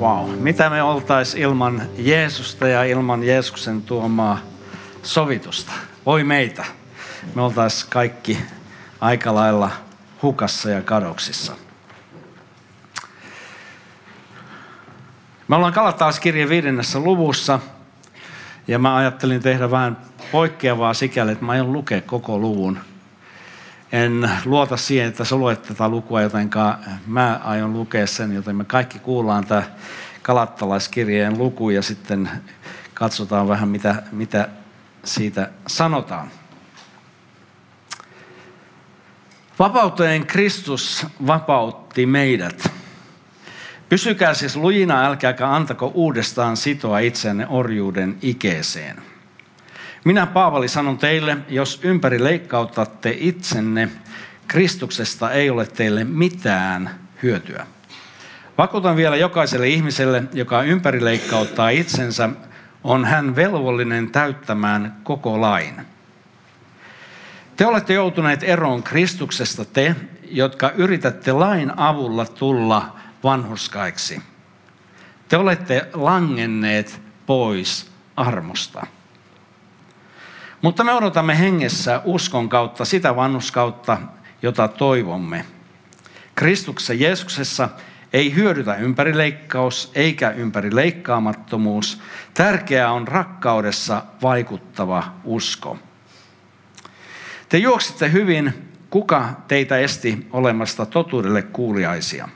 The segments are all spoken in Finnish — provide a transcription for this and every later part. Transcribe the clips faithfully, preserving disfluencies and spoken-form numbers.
Wow, mitä me oltaisiin ilman Jeesusta ja ilman Jeesuksen tuomaa sovitusta? Voi meitä. Me oltaisiin kaikki aika lailla hukassa ja kadoksissa. Me ollaan Galatalaiskirjeen viidennessä luvussa ja mä ajattelin tehdä vähän poikkeavaa sikäli, että mä aion lukea koko luvun. En luota siihen, että sä luet tätä lukua, jotenka mä aion lukea sen, joten me kaikki kuullaan tämä Galatalaiskirjeen luku ja sitten katsotaan vähän, mitä, mitä siitä sanotaan. Vapauteen Kristus vapautti meidät. Pysykää siis lujina, älkääkä antako uudestaan sitoa itsenne orjuuden ikeeseen. Minä Paavali sanon teille, jos ympäri leikkauttatte itsenne, Kristuksesta ei ole teille mitään hyötyä. Vakuutan vielä jokaiselle ihmiselle, joka ympärileikkauttaa itsensä, on hän velvollinen täyttämään koko lain. Te olette joutuneet eroon Kristuksesta te, jotka yritätte lain avulla tulla vanhurskaiksi. Te olette langenneet pois armosta. Mutta me odotamme hengessä uskon kautta sitä vanhurskautta, jota toivomme. Kristuksessa Jeesuksessa ei hyödytä ympärileikkaus eikä ympärileikkaamattomuus. Tärkeää on rakkaudessa vaikuttava usko. Te juoksitte hyvin, kuka teitä esti olemasta totuudelle kuuliaisia.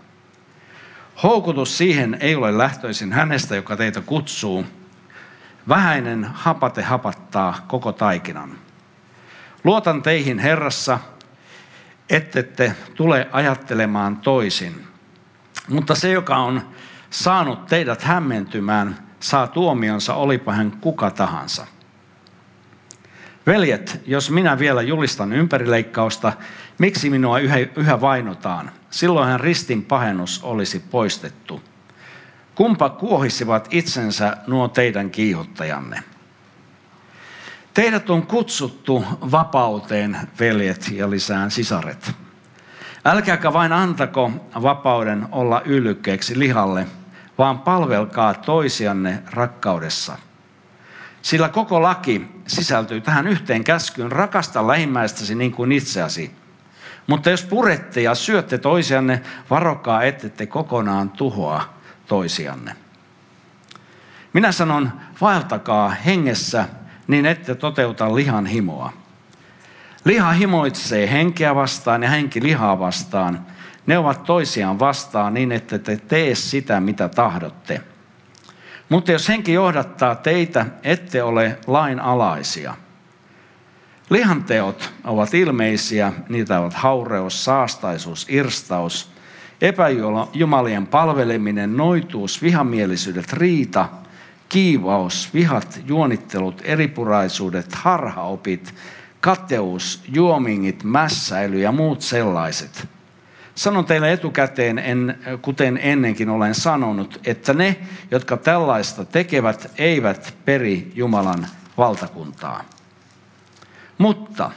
Houkutus siihen ei ole lähtöisin hänestä, joka teitä kutsuu. Vähäinen hapate hapattaa koko taikinan. Luotan teihin Herrassa, ettette tule ajattelemaan toisin. Mutta se, joka on saanut teidät hämmentymään, saa tuomionsa, olipa hän kuka tahansa. Veljet, jos minä vielä julistan ympärileikkausta, miksi minua yhä, yhä vainotaan? Silloinhan ristin pahennus olisi poistettu. Kumpa kuohisivat itsensä nuo teidän kiihottajanne? Teidät on kutsuttu vapauteen, veljet, ja lisään sisaret. Älkääkä vain antako vapauden olla yllykkeeksi lihalle, vaan palvelkaa toisianne rakkaudessa. Sillä koko laki sisältyy tähän yhteen käskyyn, rakasta lähimmäistäsi niin kuin itseäsi. Mutta jos purette ja syötte toisianne, varokaa ettette kokonaan tuhoa toisianne. Minä sanon, vaeltakaa hengessä, niin ette toteuta lihan himoa. Liha himoitsee henkeä vastaan ja henki lihaa vastaan. Ne ovat toisiaan vastaan niin, että te tee sitä, mitä tahdotte. Mutta jos henki johdattaa teitä, ette ole lainalaisia. Lihan teot ovat ilmeisiä, niitä ovat haureus, saastaisuus, irstaus, epäjumalien palveleminen, noituus, vihamielisyydet, riita, kiivaus, vihat, juonittelut, eripuraisuudet, harhaopit, kateus, juomingit, mässäily ja muut sellaiset. Sanon teille etukäteen, en, kuten ennenkin olen sanonut, että ne, jotka tällaista tekevät, eivät peri Jumalan valtakuntaa. Mutta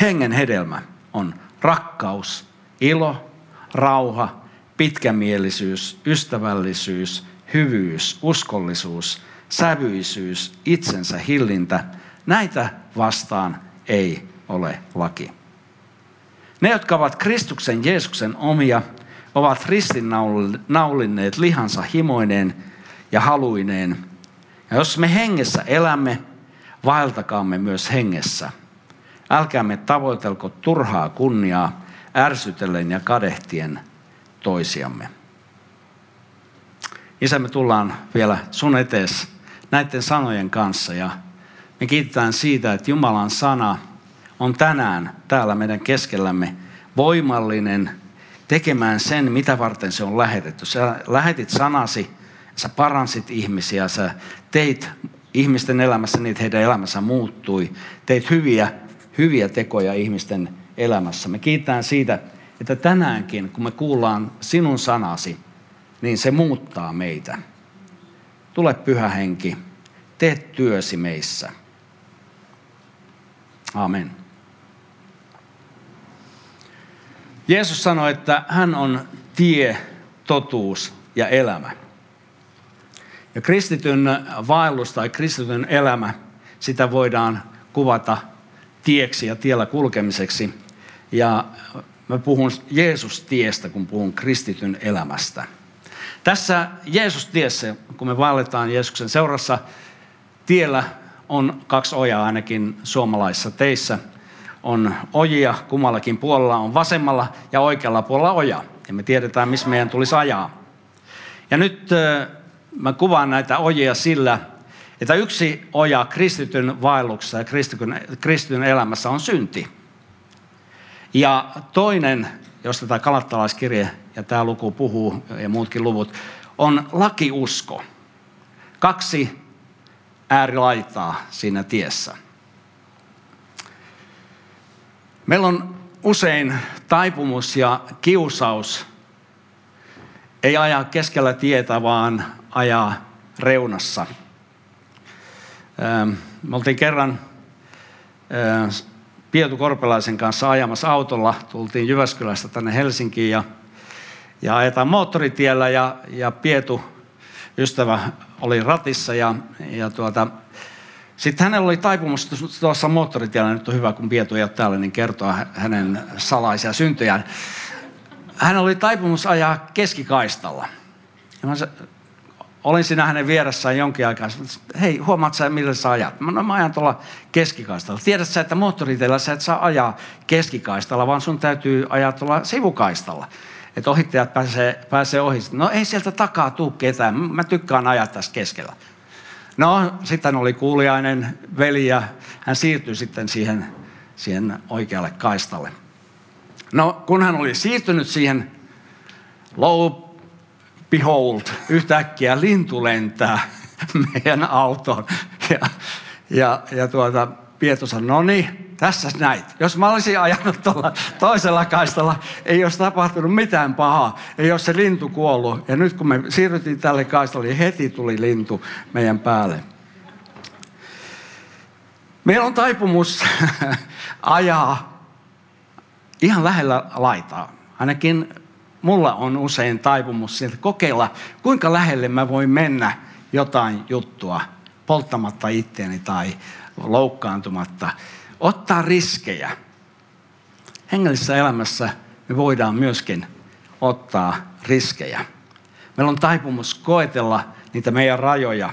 hengen hedelmä on rakkaus, ilo, rauha, pitkämielisyys, ystävällisyys, hyvyys, uskollisuus, sävyisyys, itsensä hillintä. Näitä vastaan ei ole laki. Ne, jotka ovat Kristuksen Jeesuksen omia, ovat ristinnaulinneet lihansa himoineen ja haluineen. Ja jos me hengessä elämme, vaeltakaamme myös hengessä. Älkäämme tavoitelko turhaa kunniaa, ärsytellen ja kadehtien toisiamme. Isä, me tullaan vielä sun etees näiden sanojen kanssa ja me kiitetään siitä, että Jumalan sana on tänään täällä meidän keskellämme voimallinen tekemään sen, mitä varten se on lähetetty. Sä lähetit sanasi, sä paransit ihmisiä, sä teit ihmisten elämässä niitä, heidän elämänsä muuttui. Teit hyviä, hyviä tekoja ihmisten elämässä. Me kiitetään siitä, että tänäänkin, kun me kuullaan sinun sanasi, niin se muuttaa meitä. Tule Pyhä Henki, tee työsi meissä. Amen. Jeesus sanoi, että hän on tie, totuus ja elämä. Ja kristityn vaellus tai kristityn elämä, sitä voidaan kuvata tieksi ja tiellä kulkemiseksi. Ja mä puhun Jeesustiestä, kun puhun kristityn elämästä. Tässä Jeesustiessä, kun me vaelletaan Jeesuksen seurassa, tiellä on kaksi ojaa ainakin suomalaisissa teissä. On ojia kummallakin puolella, on vasemmalla ja oikealla puolella oja. Ja me tiedetään, missä meidän tulisi ajaa. Ja nyt mä kuvaan näitä ojia sillä, että yksi oja kristityn vaelluksessa ja kristityn elämässä on synti. Ja toinen, josta tämä Galatalaiskirje ja tämä luku puhuu ja muutkin luvut, on lakiusko. Kaksi äärilaitaa siinä tiessä. Meillä on usein taipumus ja kiusaus ei ajaa keskellä tietä, vaan ajaa reunassa. Me oltiin kerran Pietu Korpelaisen kanssa ajamassa autolla. Tultiin Jyväskylästä tänne Helsinkiin ja, ja ajetaan moottoritiellä ja, ja Pietu, ystävä, oli ratissa ja, ja tuota... Sitten hänellä oli taipumus tuossa moottoritiellä, nyt on hyvä kun Pietu ei ole täällä, niin kertoa hänen salaisia syntyjään. Hänellä oli taipumus ajaa keskikaistalla. Ja mä olin siinä hänen vieressään jonkin aikaa, hei huomaat sä millä sä ajat? No mä ajan tuolla keskikaistalla. Tiedät sä, että moottoritiellä sä et saa ajaa keskikaistalla, vaan sun täytyy ajaa tuolla sivukaistalla. Että ohittajat pääsee, pääsee ohi. No ei sieltä takaa tuu ketään, mä tykkään ajaa tässä keskellä. No, sitten oli kuuliainen veli ja hän siirtyi sitten siihen, siihen oikealle kaistalle. No, kun hän oli siirtynyt siihen, lo behold, yhtäkkiä lintu lentää meidän autoon. Ja, ja, ja tuota, Pietu sanoi, no niin, tässä näit. Jos mä olisin ajanut tuolla toisella kaistalla, ei olisi tapahtunut mitään pahaa. Ei olisi se lintu kuollut. Ja nyt kun me siirryttiin tälle kaistalle, niin heti tuli lintu meidän päälle. Meillä on taipumus ajaa ihan lähellä laitaa. Ainakin mulla on usein taipumus sieltä kokeilla, kuinka lähelle mä voin mennä jotain juttua polttamatta itteeni tai loukkaantumatta. Ottaa riskejä. Hengellisessä elämässä me voidaan myöskin ottaa riskejä. Meillä on taipumus koetella niitä meidän rajoja.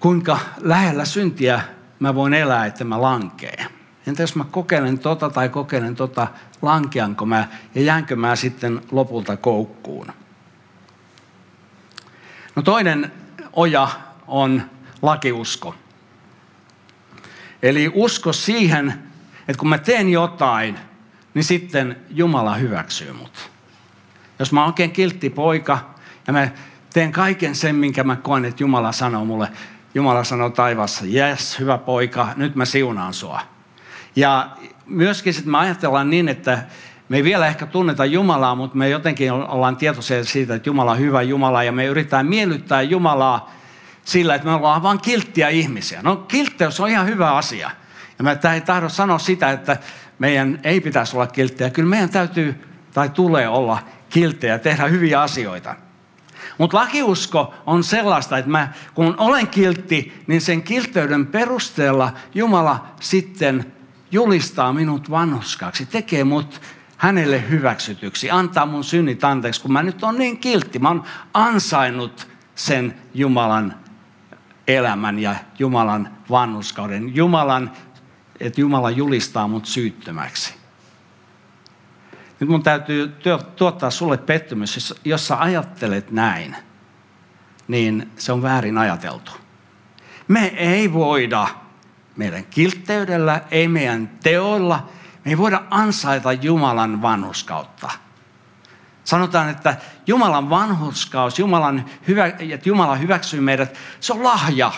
Kuinka lähellä syntiä mä voin elää, että mä lankeen? Entä jos mä kokeilen tota tai kokeilen tota, lankeanko mä ja jäänkö mä sitten lopulta koukkuun? No toinen oja on lakiusko. Eli usko siihen, että kun mä teen jotain, niin sitten Jumala hyväksyy mut. Jos mä oon oikein kiltti poika ja mä teen kaiken sen, minkä mä koen, että Jumala sanoo mulle. Jumala sanoo taivaassa, jes, hyvä poika, nyt mä siunaan sua. Ja myöskin sitten me ajatellaan niin, että me ei vielä ehkä tunneta Jumalaa, mutta me jotenkin ollaan tietoisia siitä, että Jumala on hyvä Jumala ja me yritetään miellyttää Jumalaa sillä, että me ollaan vaan kilttiä ihmisiä. No kiltteys on ihan hyvä asia. Ja mä ei tahdo sanoa sitä, että meidän ei pitäisi olla kilttejä. Kyllä meidän täytyy tai tulee olla kilttejä ja tehdä hyviä asioita. Mutta lakiusko on sellaista, että mä, kun olen kiltti, niin sen kiltteyden perusteella Jumala sitten julistaa minut vanhurskaaksi. Tekee mut hänelle hyväksytyksi. Antaa mun synnit anteeksi, kun mä nyt on niin kiltti. Mä oon ansainnut sen Jumalan elämän ja Jumalan vanhurskauden. Jumalan, että Jumala julistaa mut syyttömäksi. Nyt mun täytyy tuottaa sulle pettymys. Jos sä ajattelet näin, niin se on väärin ajateltu. Me ei voida meidän kiltteydellä, ei meidän teoilla, Me ei voida ansaita Jumalan vanhurskautta. Sanotaan, että Jumalan vanhurskaus, Jumalan hyvä, että Jumala hyväksyy meidät, se on lahja.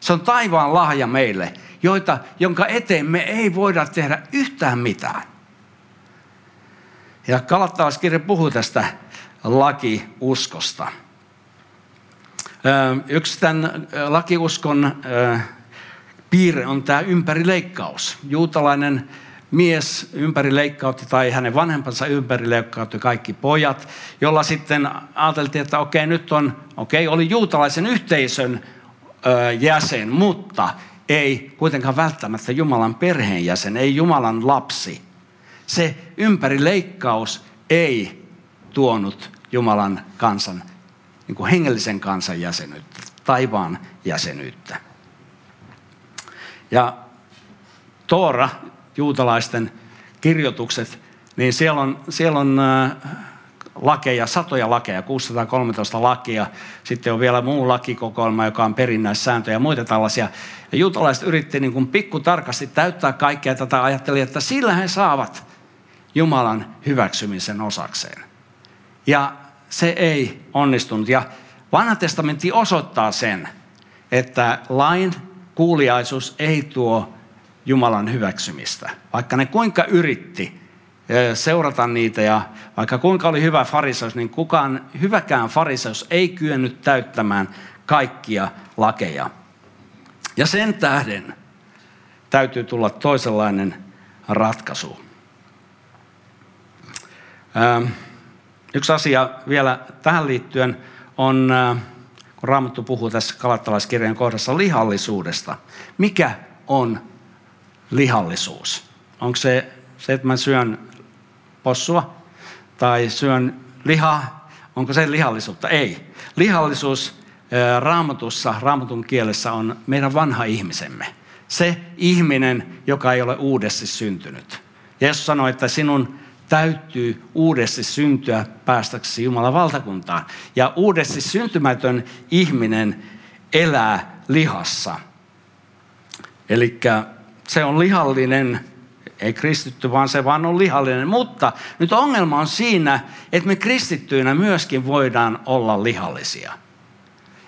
Se on taivaan lahja meille, joita, jonka eteen me ei voida tehdä yhtään mitään. Ja Galatalaiskirje puhuu tästä lakiuskosta. Yksi tämän lakiuskon piirre on tämä ympärileikkaus. Juutalainen mies ympärileikkautti tai hänen vanhempansa ympärileikkautti kaikki pojat, jolla sitten ajateltiin, että okei, nyt on, okei, oli juutalaisen yhteisön jäsen, mutta ei kuitenkaan välttämättä Jumalan perheenjäsen, ei Jumalan lapsi. Se ympärileikkaus ei tuonut Jumalan kansan, niin kuin hengellisen kansan jäsenyyttä, taivaan jäsenyyttä. Ja Toora, juutalaisten kirjoitukset, niin siellä on, siellä on lakeja, satoja lakeja, kuusisataakolmetoista lakia. Sitten on vielä muu lakikokoelma, joka on perinnäissääntöjä ja muita tällaisia. Ja juutalaiset yritti niin kuin pikkutarkasti täyttää kaikkea tätä, ajatteli, että sillä he saavat Jumalan hyväksymisen osakseen. Ja se ei onnistunut. Ja Vanha testamentti osoittaa sen, että lain kuuliaisuus ei tuo Jumalan hyväksymistä. Vaikka ne kuinka yritti seurata niitä ja vaikka kuinka oli hyvä fariseus, niin kukaan hyväkään fariseus ei kyennyt täyttämään kaikkia lakeja. Ja sen tähden täytyy tulla toisenlainen ratkaisu. Yksi asia vielä tähän liittyen on, kun Raamattu puhuu tässä Galatalaiskirjan kohdassa lihallisuudesta. Mikä on lihallisuus? Onko se se, että mä syön possua tai syön lihaa? Onko se lihallisuutta? Ei. Lihallisuus Raamatussa, Raamatun kielessä on meidän vanha ihmisemme. Se ihminen, joka ei ole uudesti syntynyt. Jeesus sanoi, että sinun täytyy uudesti syntyä päästäksesi Jumalan valtakuntaan. Ja uudesti syntymätön ihminen elää lihassa. Elikkä se on lihallinen, ei kristitty, vaan se vaan on lihallinen. Mutta nyt ongelma on siinä, että me kristittyinä myöskin voidaan olla lihallisia.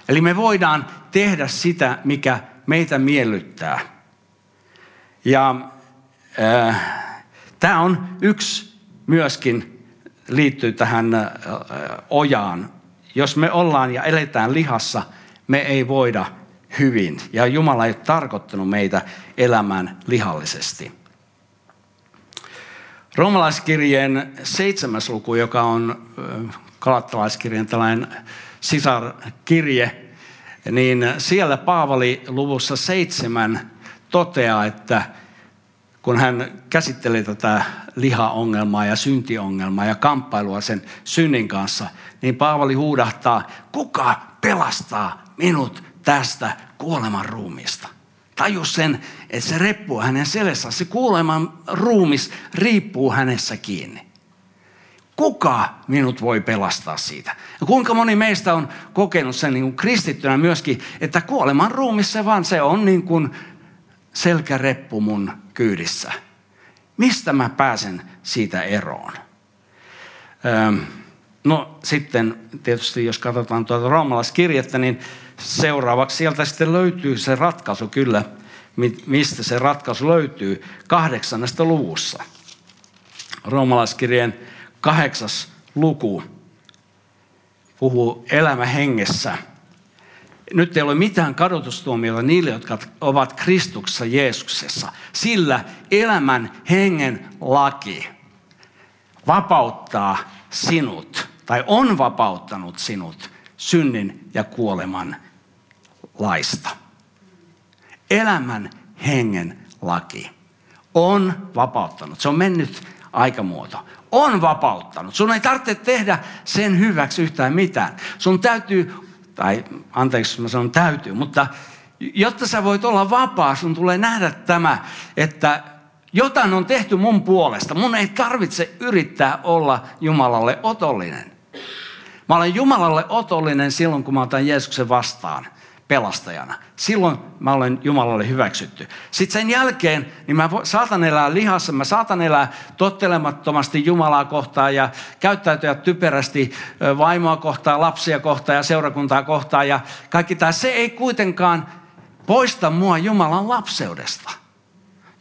Eli me voidaan tehdä sitä, mikä meitä miellyttää. Ja äh, tämä on yksi myöskin liittyy tähän äh, ojaan. Jos me ollaan ja eletään lihassa, me ei voida hyvin. Ja Jumala ei ole tarkoittanut meitä elämään lihallisesti. Roomalaiskirjeen seitsemäs luku, joka on Galatalaiskirjan tällainen sisarkirje, niin siellä Paavali luvussa seitsemän toteaa, että kun hän käsittelee tätä lihaongelmaa ja syntiongelmaa ja kamppailua sen synnin kanssa, niin Paavali huudahtaa, kuka pelastaa minut tästä kuoleman ruumiista? Tajus sen, että se reppu hänen selässään, se kuoleman ruumis riippuu hänessä kiinni. Kuka minut voi pelastaa siitä? Ja kuinka moni meistä on kokenut sen niin kuin kristittynä myöskin, että kuoleman ruumis se vaan se on niin kuin selkäreppu mun kyydissä. Mistä mä pääsen siitä eroon? Öö, no sitten tietysti jos katsotaan tuota Roomalaiskirjettä, niin seuraavaksi sieltä sitten löytyy se ratkaisu kyllä, mistä se ratkaisu löytyy kahdeksannesta luvussa. Roomalaiskirjeen kahdeksas luku puhuu elämä hengessä. Nyt ei ole mitään kadotustuomiota niille, jotka ovat Kristuksessa Jeesuksessa, sillä elämän hengen laki vapauttaa sinut tai on vapauttanut sinut synnin ja kuoleman laista. Elämän hengen laki on vapauttanut. Se on mennyt aikamuoto. On vapauttanut. Sun ei tarvitse tehdä sen hyväksi yhtään mitään. Sun täytyy, tai anteeksi mä sanon täytyy, mutta jotta sä voit olla vapaa, sun tulee nähdä tämä, että jotain on tehty mun puolesta. Mun ei tarvitse yrittää olla Jumalalle otollinen. Mä olen Jumalalle otollinen silloin, kun mä otan Jeesuksen vastaan. pelastajana. Silloin mä olen Jumalalle hyväksytty. Sitten sen jälkeen niin mä saatan elää lihassa, mä saatan elää tottelemattomasti Jumalaa kohtaan ja käyttäytyä typerästi vaimoa kohtaan, lapsia kohtaan ja seurakuntaa kohtaan. Ja kaikki tämä, se ei kuitenkaan poista mua Jumalan lapseudesta.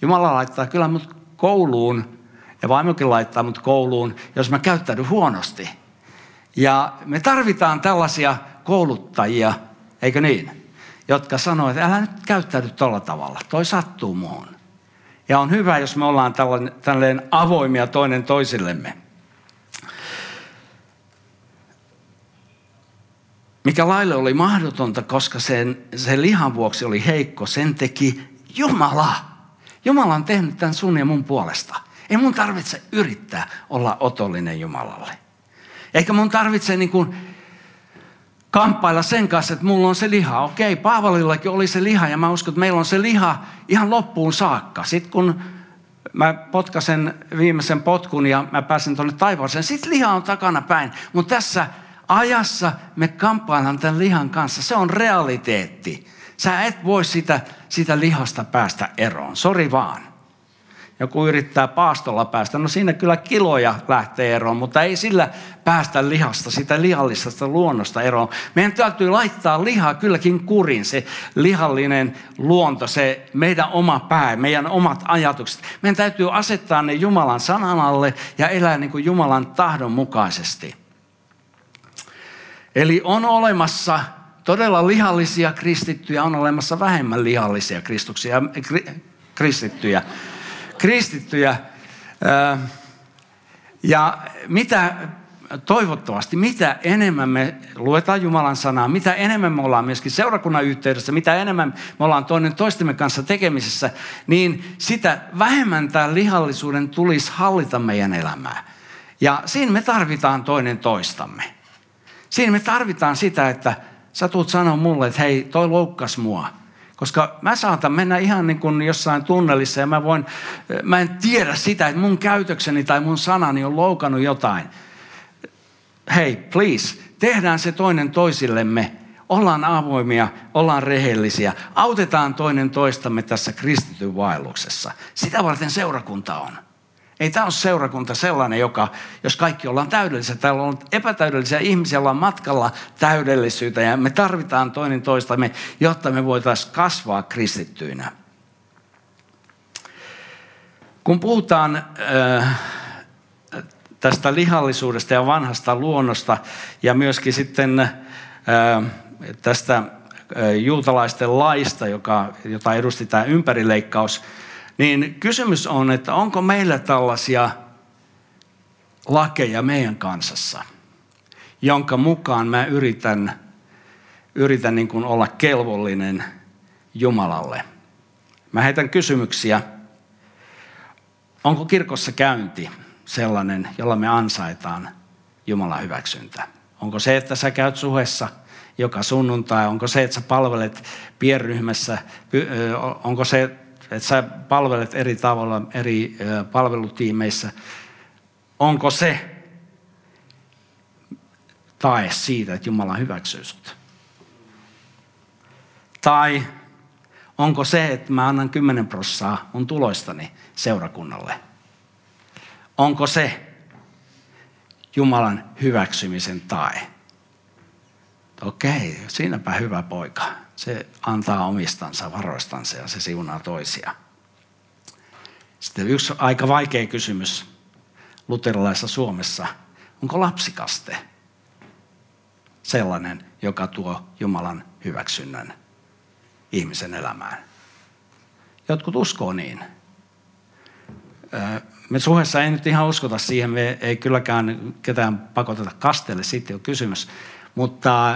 Jumala laittaa kyllä mut kouluun ja vaimokin laittaa mut kouluun, jos mä käyttäydyn huonosti. Ja me tarvitaan tällaisia kouluttajia, eikö niin? Jotka sanoo, että älä nyt käyttäydy tolla tavalla, toi sattuu muuhun. Ja on hyvä, jos me ollaan tälleen avoimia toinen toisillemme. Mikä laille oli mahdotonta, koska sen, sen lihan vuoksi oli heikko, sen teki Jumala. Jumala on tehnyt tämän sun ja mun puolesta. Ei mun tarvitse yrittää olla otollinen Jumalalle. Eikä mun tarvitse niin kuin kamppailla sen kanssa, että mulla on se liha. Okei, Paavalillakin oli se liha ja mä uskon, että meillä on se liha ihan loppuun saakka. Sitten kun mä potkasen viimeisen potkun ja mä pääsen tuonne taivaaseen, sit liha on takana päin. Mutta tässä ajassa me kamppaillaan tämän lihan kanssa. Se on realiteetti. Sä et voi sitä, sitä lihasta päästä eroon. Sori vaan. Joku yrittää paastolla päästä. No siinä kyllä kiloja lähtee eroon, mutta ei sillä päästä lihasta, sitä lihallisesta luonnosta eroon. Meidän täytyy laittaa lihaa kylläkin kurin, se lihallinen luonto, se meidän oma pää, meidän omat ajatukset. Meidän täytyy asettaa ne Jumalan sanan alle ja elää niin kuin Jumalan tahdon mukaisesti. Eli on olemassa todella lihallisia kristittyjä, on olemassa vähemmän lihallisia kristuksia, kri, kristittyjä. kristittyjä. Ja mitä toivottavasti, mitä enemmän me luetaan Jumalan sanaa, mitä enemmän me ollaan myöskin seurakunnan yhteydessä, mitä enemmän me ollaan toinen toistemme kanssa tekemisessä, niin sitä vähemmän tämä lihallisuuden tulisi hallita meidän elämää. Ja siinä me tarvitaan toinen toistamme. Siinä me tarvitaan sitä, että sä tulet sanoa mulle, että hei, toi loukkas mua. Koska mä saatan mennä ihan niin kuin jossain tunnelissa ja mä, voin, mä en tiedä sitä, että mun käytökseni tai mun sanani on loukannut jotain. Hei, please, tehdään se toinen toisillemme. Ollaan avoimia, ollaan rehellisiä. Autetaan toinen toistamme tässä kristityn vaelluksessa. Sitä varten seurakunta on. Ei tämä ole seurakunta sellainen, joka, jos kaikki ollaan täydellisiä, täällä on epätäydellisiä ihmisiä, ollaan matkalla täydellisyyttä ja me tarvitaan toinen toistamme, jotta me voitaisiin kasvaa kristittyinä. Kun puhutaan äh, tästä lihallisuudesta ja vanhasta luonnosta ja myöskin sitten äh, tästä äh, juutalaisten laista, joka, jota edusti tämä ympärileikkaus, niin kysymys on, että onko meillä tällaisia lakeja meidän kansassa, jonka mukaan mä yritän, yritän niin kuin olla kelvollinen Jumalalle. Mä heitän kysymyksiä. Onko kirkossa käynti sellainen, jolla me ansaitaan Jumalan hyväksyntä? Onko se, että sä käyt suhessa joka sunnuntai? Onko se, että sä palvelet pienryhmässä? Onko se, että sä palvelet eri tavalla eri palvelutiimeissä, onko se tae siitä, että Jumala hyväksyy sut? Tai onko se, että mä annan kymmenen prossaa mun tuloistani seurakunnalle? Onko se Jumalan hyväksymisen tae? Okei, siinäpä hyvä poika. Se antaa omistansa, varoistansa ja se siunaa toisia. Sitten yksi aika vaikea kysymys luterilaisessa Suomessa. Onko lapsikaste sellainen, joka tuo Jumalan hyväksynnän ihmisen elämään? Jotkut uskoo niin. Me Suhessa ei nyt ihan uskota siihen. Me ei kylläkään ketään pakoteta kasteelle, siitä ei ole kysymys. Mutta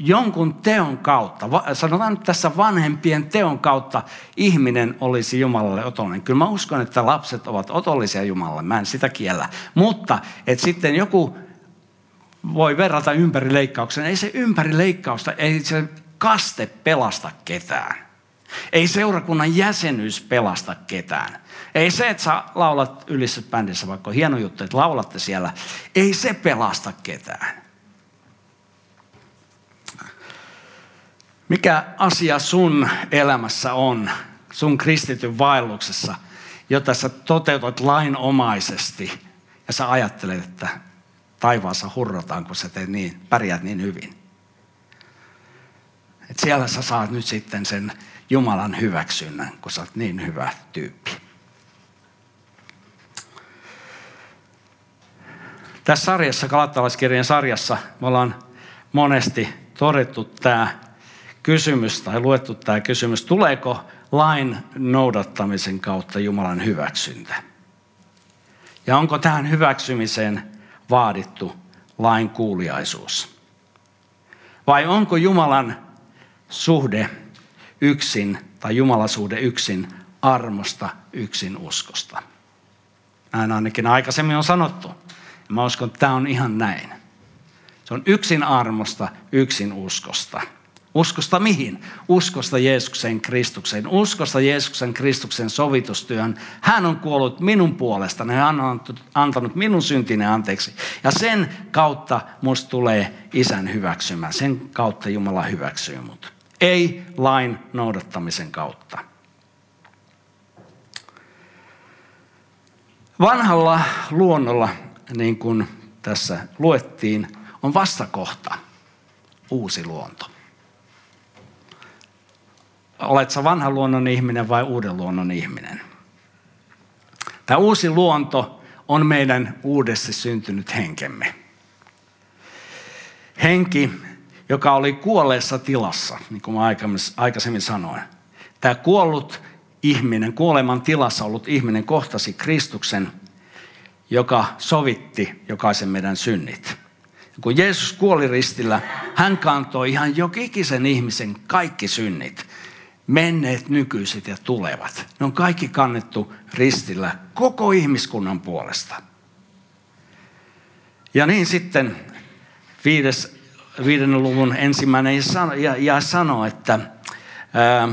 jonkun teon kautta, sanotaan nyt tässä vanhempien teon kautta, ihminen olisi Jumalalle otollinen. Kyllä mä uskon, että lapset ovat otollisia Jumalalle, mä en sitä kiellä. Mutta että sitten joku voi verrata ympärileikkaukseen. Ei se ympärileikkausta, ei se kaste pelasta ketään. Ei seurakunnan jäsenyys pelasta ketään. Ei se, että sä laulat ylistysbändissä, vaikka on hieno juttu, että laulatte siellä. Ei se pelasta ketään. Mikä asia sun elämässä on, sun kristityn vaelluksessa, jota sä toteutat lainomaisesti ja sä ajattelet, että taivaassa hurrataan, kun sä teet niin, pärjäät niin hyvin. Et siellä sä saat nyt sitten sen Jumalan hyväksynnän, kun sä oot niin hyvä tyyppi. Tässä sarjassa, Galatalaiskirjeen sarjassa, me ollaan monesti todettu tämä kysymys tai luettu tämä kysymys, tuleeko lain noudattamisen kautta Jumalan hyväksyntä? Ja onko tähän hyväksymiseen vaadittu lain kuuliaisuus? Vai onko Jumalan suhde yksin tai Jumalan suhde yksin armosta, yksin uskosta? Näin ainakin aikaisemmin on sanottu. Mä uskon, että tämä on ihan näin. Se on yksin armosta, yksin uskosta. Uskosta mihin? Uskosta Jeesuksen Kristuksen. Uskosta Jeesuksen Kristuksen sovitustyön. Hän on kuollut minun puolestani. Hän on antanut minun syntini anteeksi. Ja sen kautta musta tulee isän hyväksymä. Sen kautta Jumala hyväksyy mut. Ei lain noudattamisen kautta. Vanhalla luonnolla, niin kuin tässä luettiin, on vastakohta. Uusi luonto. Oletko sä vanhan luonnon ihminen vai uuden luonnon ihminen? Tämä uusi luonto on meidän uudesti syntynyt henkemme. Henki, joka oli kuolleessa tilassa, niin kuin mä aikaisemmin sanoin. Tämä kuollut ihminen, kuoleman tilassa ollut ihminen kohtasi Kristuksen, joka sovitti jokaisen meidän synnit. Kun Jeesus kuoli ristillä, hän kantoi ihan jokikisen ihmisen kaikki synnit. Menneet, nykyiset ja tulevat. Ne on kaikki kannettu ristillä koko ihmiskunnan puolesta. Ja niin sitten viides, viiden luvun ensimmäinen jae sanoo, että ää,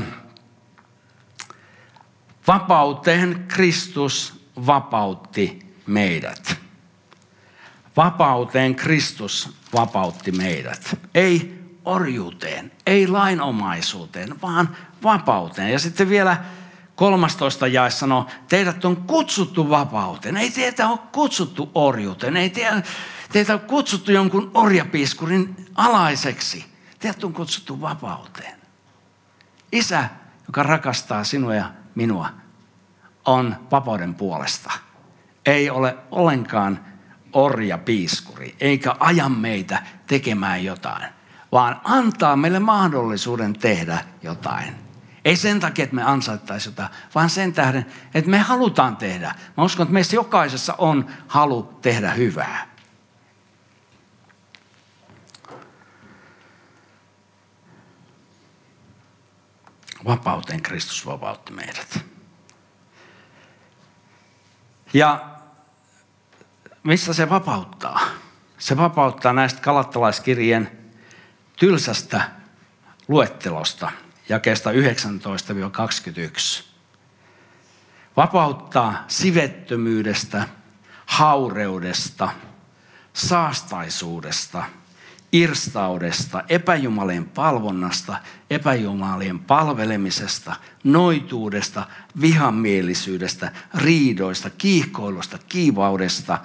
vapauteen Kristus vapautti meidät. Vapauteen Kristus vapautti meidät. Ei orjuuteen, ei lainomaisuuteen, vaan vapauteen. Ja sitten vielä kolmastoista jae sanoo, teidät on kutsuttu vapauteen. Ei teitä ole kutsuttu orjuuteen, ei teitä, teitä ole kutsuttu jonkun orjapiiskurin alaiseksi. Teidät on kutsuttu vapauteen. Isä, joka rakastaa sinua ja minua, on vapauden puolesta. Ei ole ollenkaan orjapiiskuri, eikä aja meitä tekemään jotain, vaan antaa meille mahdollisuuden tehdä jotain. Ei sen takia, että me ansaittaisiin jotain, vaan sen tähden, että me halutaan tehdä. Mä uskon, että meissä jokaisessa on halu tehdä hyvää. Vapauteen Kristus vapautti meidät. Ja missä se vapauttaa? Se vapauttaa näistä Galatalaiskirjeen tylsästä luettelosta, jakeesta yhdeksäntoista kaksikymmentäyksi. Vapauttaa sivettömyydestä, haureudesta, saastaisuudesta, irstaudesta, epäjumalien palvonnasta, epäjumalien palvelemisesta, noituudesta, vihamielisyydestä, riidoista, kiihkoilusta, kiivaudesta,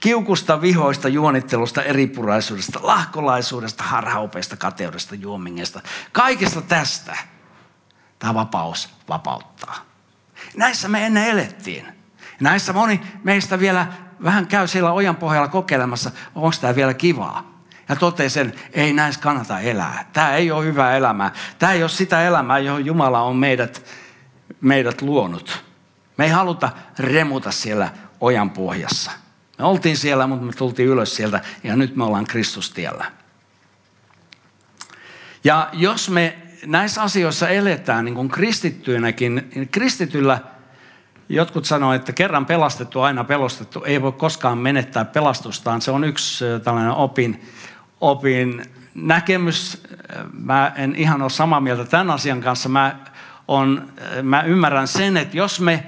kiukusta, vihoista, juonittelusta, eripuraisuudesta, lahkolaisuudesta, harhaupeista, kateudesta, juomingesta. Kaikesta tästä tämä vapaus vapauttaa. Näissä me ennen elettiin. Näissä moni meistä vielä vähän käy siellä ojan pohjalla kokeilemassa, onko tämä vielä kivaa. Ja totesin sen, ei näissä kannata elää. Tämä ei ole hyvää elämää. Tämä ei ole sitä elämää, johon Jumala on meidät, meidät luonut. Me ei haluta remuta siellä ojan pohjassa. Me oltiin siellä, mutta me tultiin ylös sieltä ja nyt me ollaan Kristustiellä. Ja jos me näissä asioissa eletään niin kuin kristittyinäkin, niin kristityllä jotkut sanoo, että kerran pelastettu, aina pelostettu, ei voi koskaan menettää pelastustaan. Se on yksi tällainen opin, opin näkemys. Mä en ihan ole samaa mieltä tämän asian kanssa. Mä, on, mä ymmärrän sen, että jos me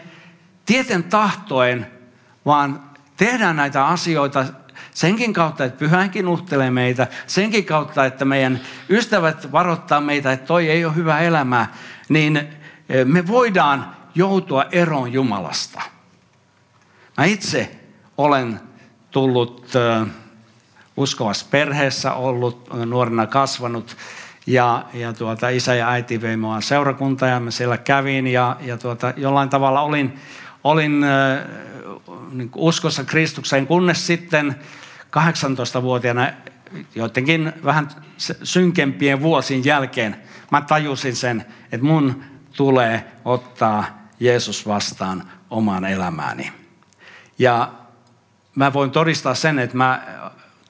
tieten tahtoen vaan tehdään näitä asioita Senkin kautta, että Pyhä Henki nuhtelee meitä. Senkin kautta, että meidän ystävät varoittaa meitä, että toi ei ole hyvä elämää. Niin me voidaan joutua eroon Jumalasta. Mä itse olen tullut uskovassa perheessä ollut, nuorena kasvanut. Ja, ja tuota, isä ja äiti vei mua seurakuntaan ja mä siellä kävin ja, ja tuota, jollain tavalla olin, olin äh, niin kuin uskossa Kristukseen, kunnes sitten kahdeksantoistavuotiaana joidenkin vähän synkempien vuosien jälkeen mä tajusin sen, että mun tulee ottaa Jeesus vastaan omaan elämääni. Ja mä voin todistaa sen, että mä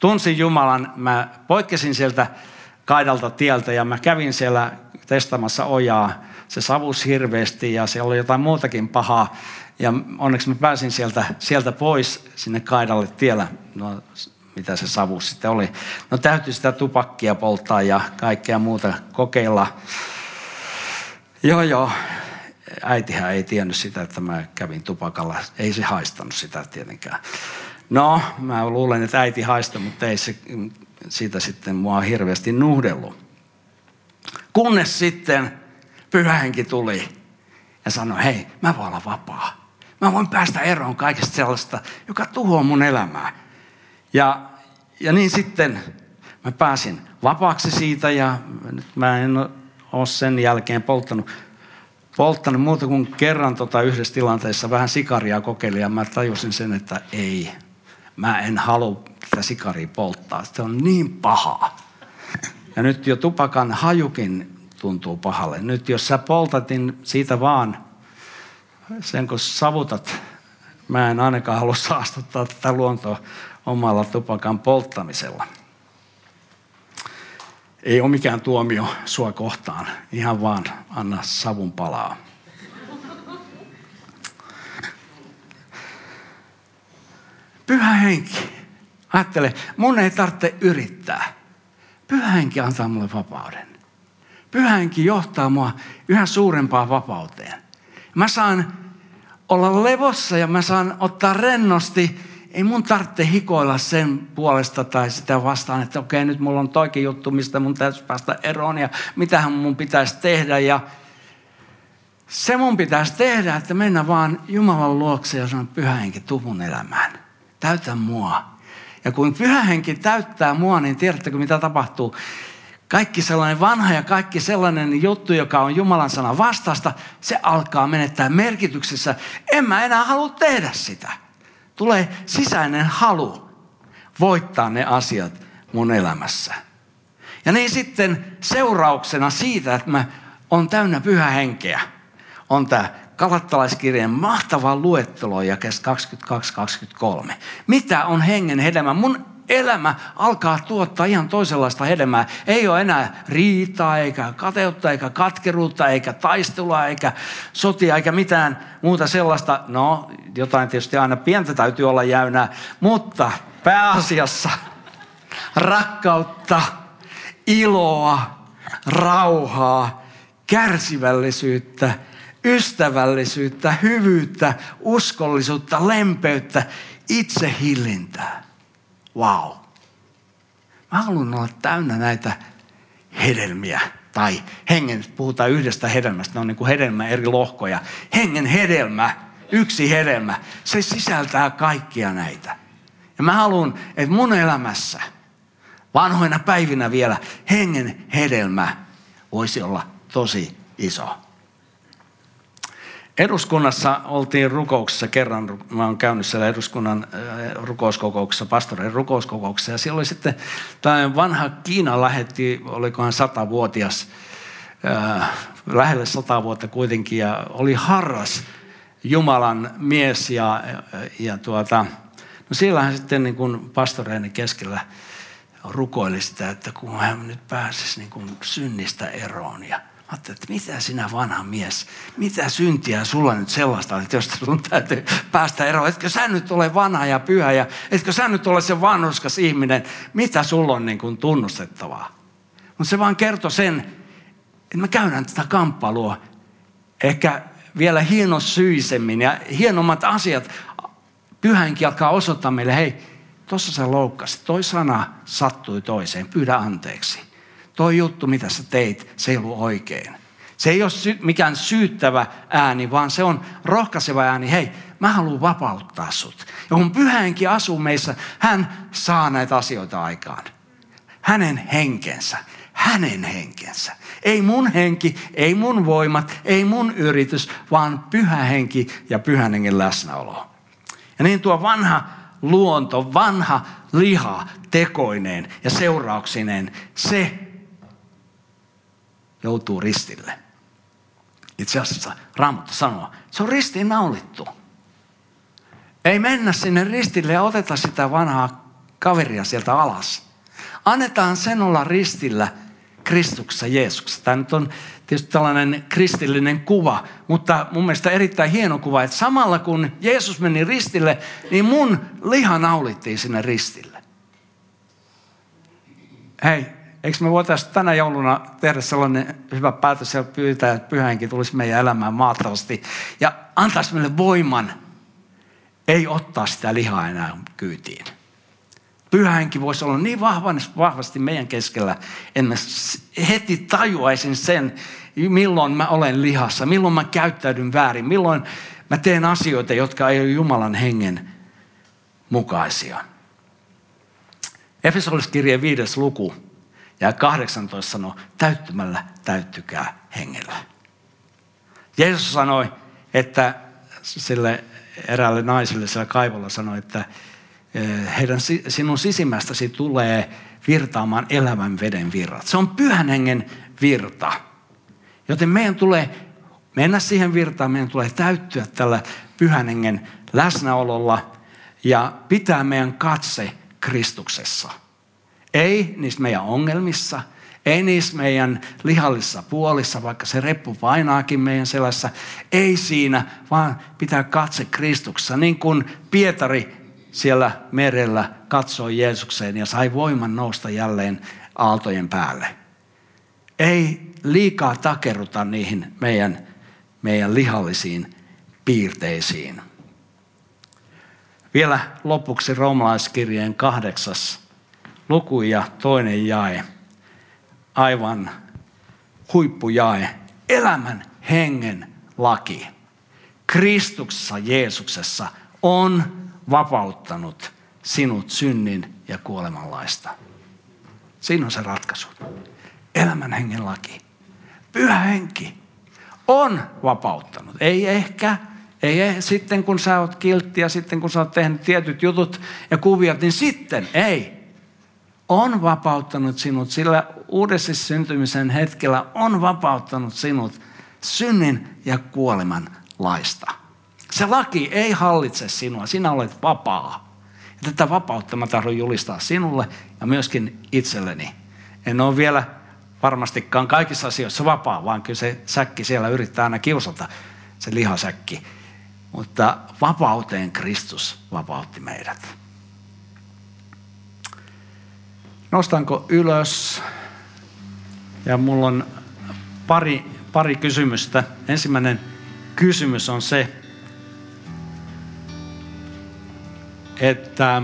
tunsin Jumalan, mä poikkesin sieltä kaidalta tieltä ja mä kävin siellä testamassa ojaa. Se savusi hirveästi ja siellä oli jotain muutakin pahaa. Ja onneksi mä pääsin sieltä, sieltä pois sinne kaidalle tiellä. No mitä se savus sitten oli? No täytyy sitä tupakkia polttaa ja kaikkea muuta kokeilla. Joo joo, äitihän ei tiennyt sitä, että mä kävin tupakalla. Ei se haistanut sitä tietenkään. No mä luulen, että äiti haistoi, mutta ei se... Siitä sitten mua on hirveästi nuhdellut. Kunnes sitten Pyhä Henki tuli ja sanoi, hei, mä voin olla vapaa. Mä voin päästä eroon kaikesta sellaista, joka tuhoaa mun elämää. Ja, ja niin sitten mä pääsin vapaaksi siitä ja nyt mä en ole sen jälkeen polttanut, polttanut muuta kuin kerran tota yhdessä tilanteessa vähän sikaria kokeilin ja mä tajusin sen, että ei, mä en halua tätä sikaria polttaa. Se on niin pahaa. Ja nyt jo tupakan hajukin tuntuu pahalle. Nyt jos sä poltat, niin siitä vaan sen kun savutat. Mä en ainakaan halua saastuttaa tätä luontoa omalla tupakan polttamisella. Ei ole mikään tuomio sua kohtaan. Ihan vaan anna savun palaa. Pyhä Henki. Ajattele, mun ei tarvitse yrittää. Pyhä Henki antaa mulle vapauden. Pyhä Henki johtaa mua yhä suurempaan vapauteen. Mä saan olla levossa ja mä saan ottaa rennosti. Ei mun tarvitse hikoilla sen puolesta tai sitä vastaan, että okei, nyt mulla on toikin juttu, mistä mun täytyy päästä eroon ja mitähän mun pitäisi tehdä. Ja se mun pitäisi tehdä, että mennä vaan Jumalan luokse ja sanoa, Pyhä Henki, tuu mun elämään. Täytä mua. Ja kun Pyhä Henki täyttää mua, niin tiedättekö mitä tapahtuu? Kaikki sellainen vanha ja kaikki sellainen juttu, joka on Jumalan sanan vastaista, se alkaa menettää merkityksessä. En mä enää halua tehdä sitä. Tulee sisäinen halu voittaa ne asiat mun elämässä. Ja niin sitten seurauksena siitä, että mä oon täynnä Pyhä Henkeä, on tää Galatalaiskirjeen mahtava luettelo jakeessa kaksikymmentäkaksi kaksikymmentäkolme. Mitä on hengen hedelmä? Mun elämä alkaa tuottaa ihan toisenlaista hedelmää. Ei ole enää riitaa, eikä kateutta, eikä katkeruutta, eikä taistelua, eikä sotia, eikä mitään muuta sellaista. No, jotain tietysti aina pientä täytyy olla jäynää, mutta pääasiassa rakkautta, iloa, rauhaa, kärsivällisyyttä, ystävällisyyttä, hyvyyttä, uskollisuutta, lempeyttä, itsehillintää. Vau. Wow. Mä haluan olla täynnä näitä hedelmiä. Tai hengen, puhutaan yhdestä hedelmästä, ne on niin kuin hedelmä eri lohkoja. Hengen hedelmä, yksi hedelmä, se sisältää kaikkia näitä. Ja mä haluan, että mun elämässä, vanhoina päivinä vielä, hengen hedelmä voisi olla tosi iso. Eduskunnassa oltiin rukouksessa kerran, mä oon käynyt siellä eduskunnan rukouskokouksessa, pastorin rukouskokouksessa, ja siellä oli sitten tällainen vanha Kiina lähetti, olikohan satavuotias, äh, lähelle sata vuotta kuitenkin, ja oli harras Jumalan mies, ja, ja tuota, no siellähän sitten niin kuin pastoreiden keskellä rukoili sitä, että kun hän nyt pääsisi niin kuin synnistä eroon, ja ajattelin, että mitä sinä vanha mies, mitä syntiä sulla nyt sellaista, että josta sun täytyy päästä eroon. Etkö sä nyt ole vanha ja pyhä ja etkö sä nyt ole se vanhurskas ihminen, mitä sulla on niin kuin tunnustettavaa. Mutta se vaan kertoi sen, että mä käydään tätä kamppailua ehkä vielä hienossyisemmin ja hienommat asiat. Pyhä Henki alkaa osoittaa meille, hei, Tuossa sä loukkasit, toi sana sattui toiseen, pyydä anteeksi. Toi juttu, mitä sä teit, se ei ollut oikein. Se ei ole sy- mikään syyttävä ääni, vaan se on rohkaiseva ääni. Hei, mä haluan vapauttaa sut. Ja kun Pyhä Henki asuu meissä, hän saa näitä asioita aikaan. Hänen henkensä, hänen henkensä. Ei mun henki, ei mun voimat, ei mun yritys, vaan Pyhä Henki ja Pyhän Hengen läsnäolo. Ja niin tuo vanha luonto, vanha liha tekoineen ja seurauksineen, se joutuu ristille. Itse asiassa Raamattu sanoo, se on ristiinnaulittu. Ei mennä sinne ristille ja oteta sitä vanhaa kaveria sieltä alas. Annetaan sen olla ristillä Kristuksessa Jeesuksessa. Tämä nyt on tietysti tällainen kristillinen kuva, mutta mun mielestä erittäin hieno kuva, että samalla kun Jeesus meni ristille, niin mun liha naulittiin sinne ristille. Hei, eikö me voitaisiin tänä jouluna tehdä sellainen hyvä päätös ja pyytää, että Pyhä Henki tulisi meidän elämään mahtavasti ja antaisi meille voiman ei ottaa sitä lihaa enää kyytiin. Pyhä Henki voisi olla niin vahvasti meidän keskellä, että mä heti tajuaisin sen, milloin mä olen lihassa, milloin mä käyttäydyn väärin, milloin mä teen asioita, jotka ei ole Jumalan hengen mukaisia. Efesolaiskirje viides luku ja kahdeksantoista sanoo, täyttymällä täyttykää hengellä. Jeesus sanoi, että sille eräälle naiselle siellä kaivolla sanoi, että heidän, sinun sisimmästäsi tulee virtaamaan elävän veden virrat. Se on Pyhän Hengen virta. Joten meidän tulee mennä siihen virtaan, meidän tulee täyttyä tällä Pyhän Hengen läsnäololla ja pitää meidän katse Kristuksessa. Ei niissä meidän ongelmissa, ei niissä meidän lihallisissa puolissa, vaikka se reppu painaakin meidän selässä. Ei siinä, vaan pitää katse Kristuksessa, niin kuin Pietari siellä merellä katsoi Jeesukseen ja sai voiman nousta jälleen aaltojen päälle. Ei liikaa takerruta niihin meidän, meidän lihallisiin piirteisiin. Vielä lopuksi Roomalaiskirjeen kahdeksas luku ja toinen jae. Aivan huippujae. Elämän hengen laki. Kristuksessa Jeesuksessa on vapauttanut sinut synnin ja kuolemanlaista. Siinä on se ratkaisu. Elämän hengen laki. Pyhä Henki on vapauttanut. Ei ehkä, ei sitten kun sä oot kiltti ja sitten kun sä oot tehnyt tietyt jutut ja kuviot, niin sitten ei. On vapauttanut sinut, sillä uudessa syntymisen hetkellä on vapauttanut sinut synnin ja kuolemanlaista. Se laki ei hallitse sinua. Sinä olet vapaa. Ja tätä vapautta mä tahdon julistaa sinulle ja myöskin itselleni. En ole vielä varmastikaan kaikissa asioissa vapaa, vaan kyllä se säkki siellä yrittää aina kiusata, se lihasäkki. Mutta vapauteen Kristus vapautti meidät. Nostanko ylös? Ja mulla on pari, pari kysymystä. Ensimmäinen kysymys on se, että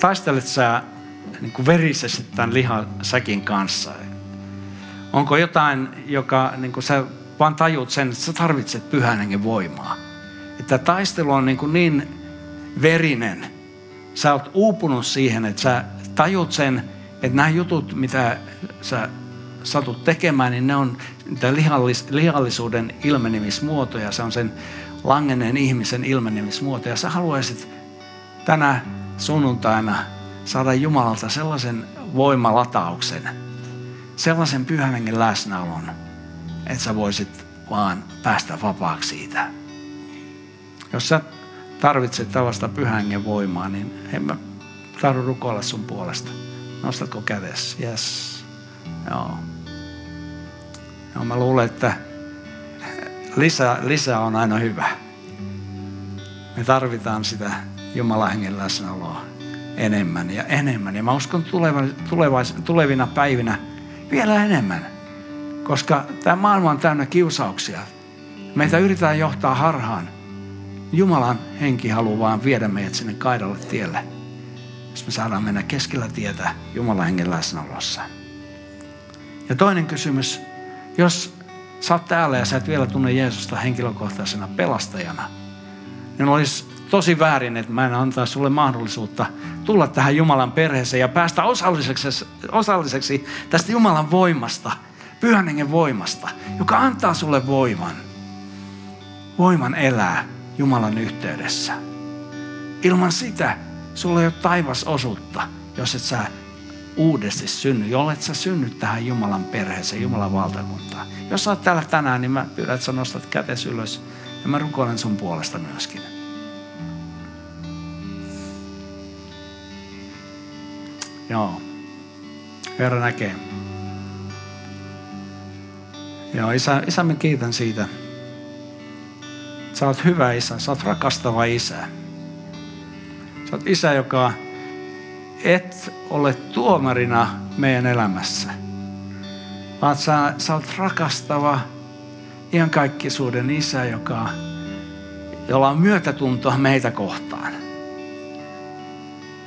taistelet sä niin kuin verisesti tämän lihasäkin kanssa. Onko jotain, joka niin kuin sä vaan tajut sen, että sä tarvitset Pyhän Hengen voimaa. Että taistelu on niin, niin verinen. Sä oot uupunut siihen, että sä tajut sen, että nämä jutut, mitä sä satut tekemään, niin ne on lihallis, lihallisuuden ilmenemismuotoja. Se on sen langenneen ihmisen ilmenemismuoto. Ja sä haluaisit tänä sunnuntaina saada Jumalalta sellaisen voimalatauksen, sellaisen Pyhän Hengen läsnäolon, että sä voisit vaan päästä vapaaksi siitä. Jos sä tarvitset tällaista Pyhän Hengen voimaa, niin en mä tahdo rukoilla sun puolesta. Nostatko kädessä? Yes. Joo. Joo, mä luulen, että lisä, lisä on aina hyvä. Me tarvitaan sitä Jumalan hengen läsnäoloa enemmän ja enemmän. Ja mä uskon tulevais, tulevina päivinä vielä enemmän, koska tämä maailma on täynnä kiusauksia. Meitä yritetään johtaa harhaan. Jumalan henki haluaa vaan viedä meidät sinne kaidalle tielle. Sitten me saadaan mennä keskellä tietä Jumalan hengen läsnäolossa. Ja toinen kysymys, jos sä oot täällä ja sä et vielä tunne Jeesusta henkilökohtaisena pelastajana, niin olisi tosi väärin, että mä en antaa sulle mahdollisuutta tulla tähän Jumalan perheeseen ja päästä osalliseksi, osalliseksi tästä Jumalan voimasta, Pyhän Hengen voimasta, joka antaa sulle voiman. Voiman elää Jumalan yhteydessä. Ilman sitä sulla ei ole taivasosuutta, jos et sä uudesti synny, jollet sä synnyt tähän Jumalan perheeseen, Jumalan valtakuntaan. Jos sä oot täällä tänään, niin mä pyydän, että sä nostat kätes ylös ja mä rukoilen sun puolesta myöskin. Joo. Herra näkee. Joo, isä, isä mä kiitän siitä. Sä oot hyvä isä, sä oot rakastava isä. Sä oot isä, joka et ole tuomarina meidän elämässä, vaan sä, sä oot rakastava iankaikkisuuden isä, joka, jolla on myötätuntoa meitä kohtaan.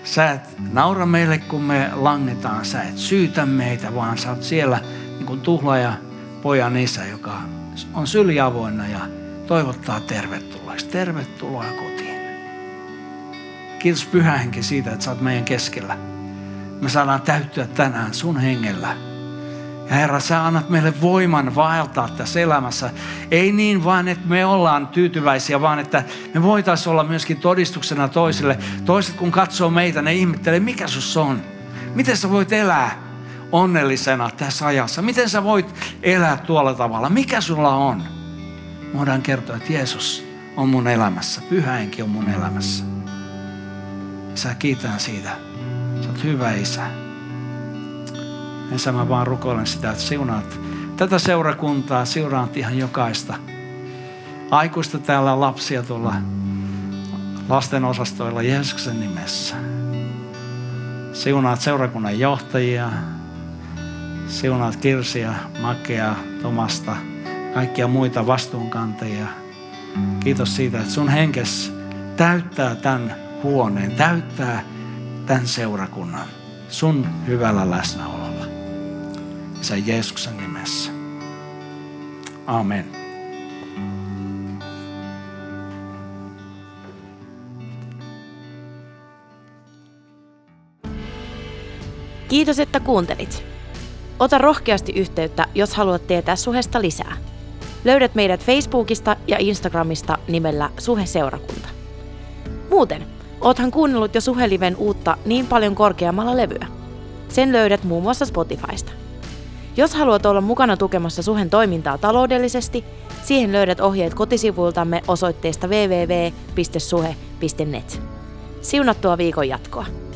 Sä et naura meille, kun me langetaan. Sä et syytä meitä, vaan sä oot siellä niin kuin tuhlaaja pojan isä, joka on syli avoinna ja toivottaa tervetulleeksi. Tervetuloa kotiin. Kiitos Pyhä Henki siitä, että sä oot meidän keskellä. Me saadaan täyttyä tänään sun hengellä. Ja Herra, sä annat meille voiman vaeltaa tässä elämässä. Ei niin vaan, että me ollaan tyytyväisiä, vaan että me voitaisiin olla myöskin todistuksena toisille. Toiset kun katsoo meitä, ne ihmettelee, mikä sus on. Miten sä voit elää onnellisena tässä ajassa? Miten sä voit elää tuolla tavalla? Mikä sulla on? Mä voidaan kertoa, että Jeesus on mun elämässä. Pyhä Henki on mun elämässä. Sä kiitän siitä. Sä oot hyvä isä. Isä, mä vaan rukoilen sitä, että siunaat tätä seurakuntaa, siunaat ihan jokaista. Aikuista täällä on lapsia tuolla lasten osastoilla Jeesuksen nimessä. Siunaat seurakunnan johtajia. Siunaat Kirsiä, Makea, Tomasta, kaikkia muita vastuunkantajia. Kiitos siitä, että sun henkes täyttää tämän huoneen, täyttää tämän seurakunnan sun hyvällä läsnäololla. Isä Jeesuksen nimessä. Amen. Kiitos, että kuuntelit. Ota rohkeasti yhteyttä, jos haluat tietää Suhesta lisää. Löydät meidät Facebookista ja Instagramista nimellä Suhe-seurakunta. Muuten, oothan kuunnellut jo Suhe-liven uutta Niin paljon korkeammalla levyä. Sen löydät muun muassa Spotifysta. Jos haluat olla mukana tukemassa Suhen toimintaa taloudellisesti, siihen löydät ohjeet kotisivuiltamme osoitteesta double-u double-u double-u piste suhe piste net. Siunattua viikon jatkoa!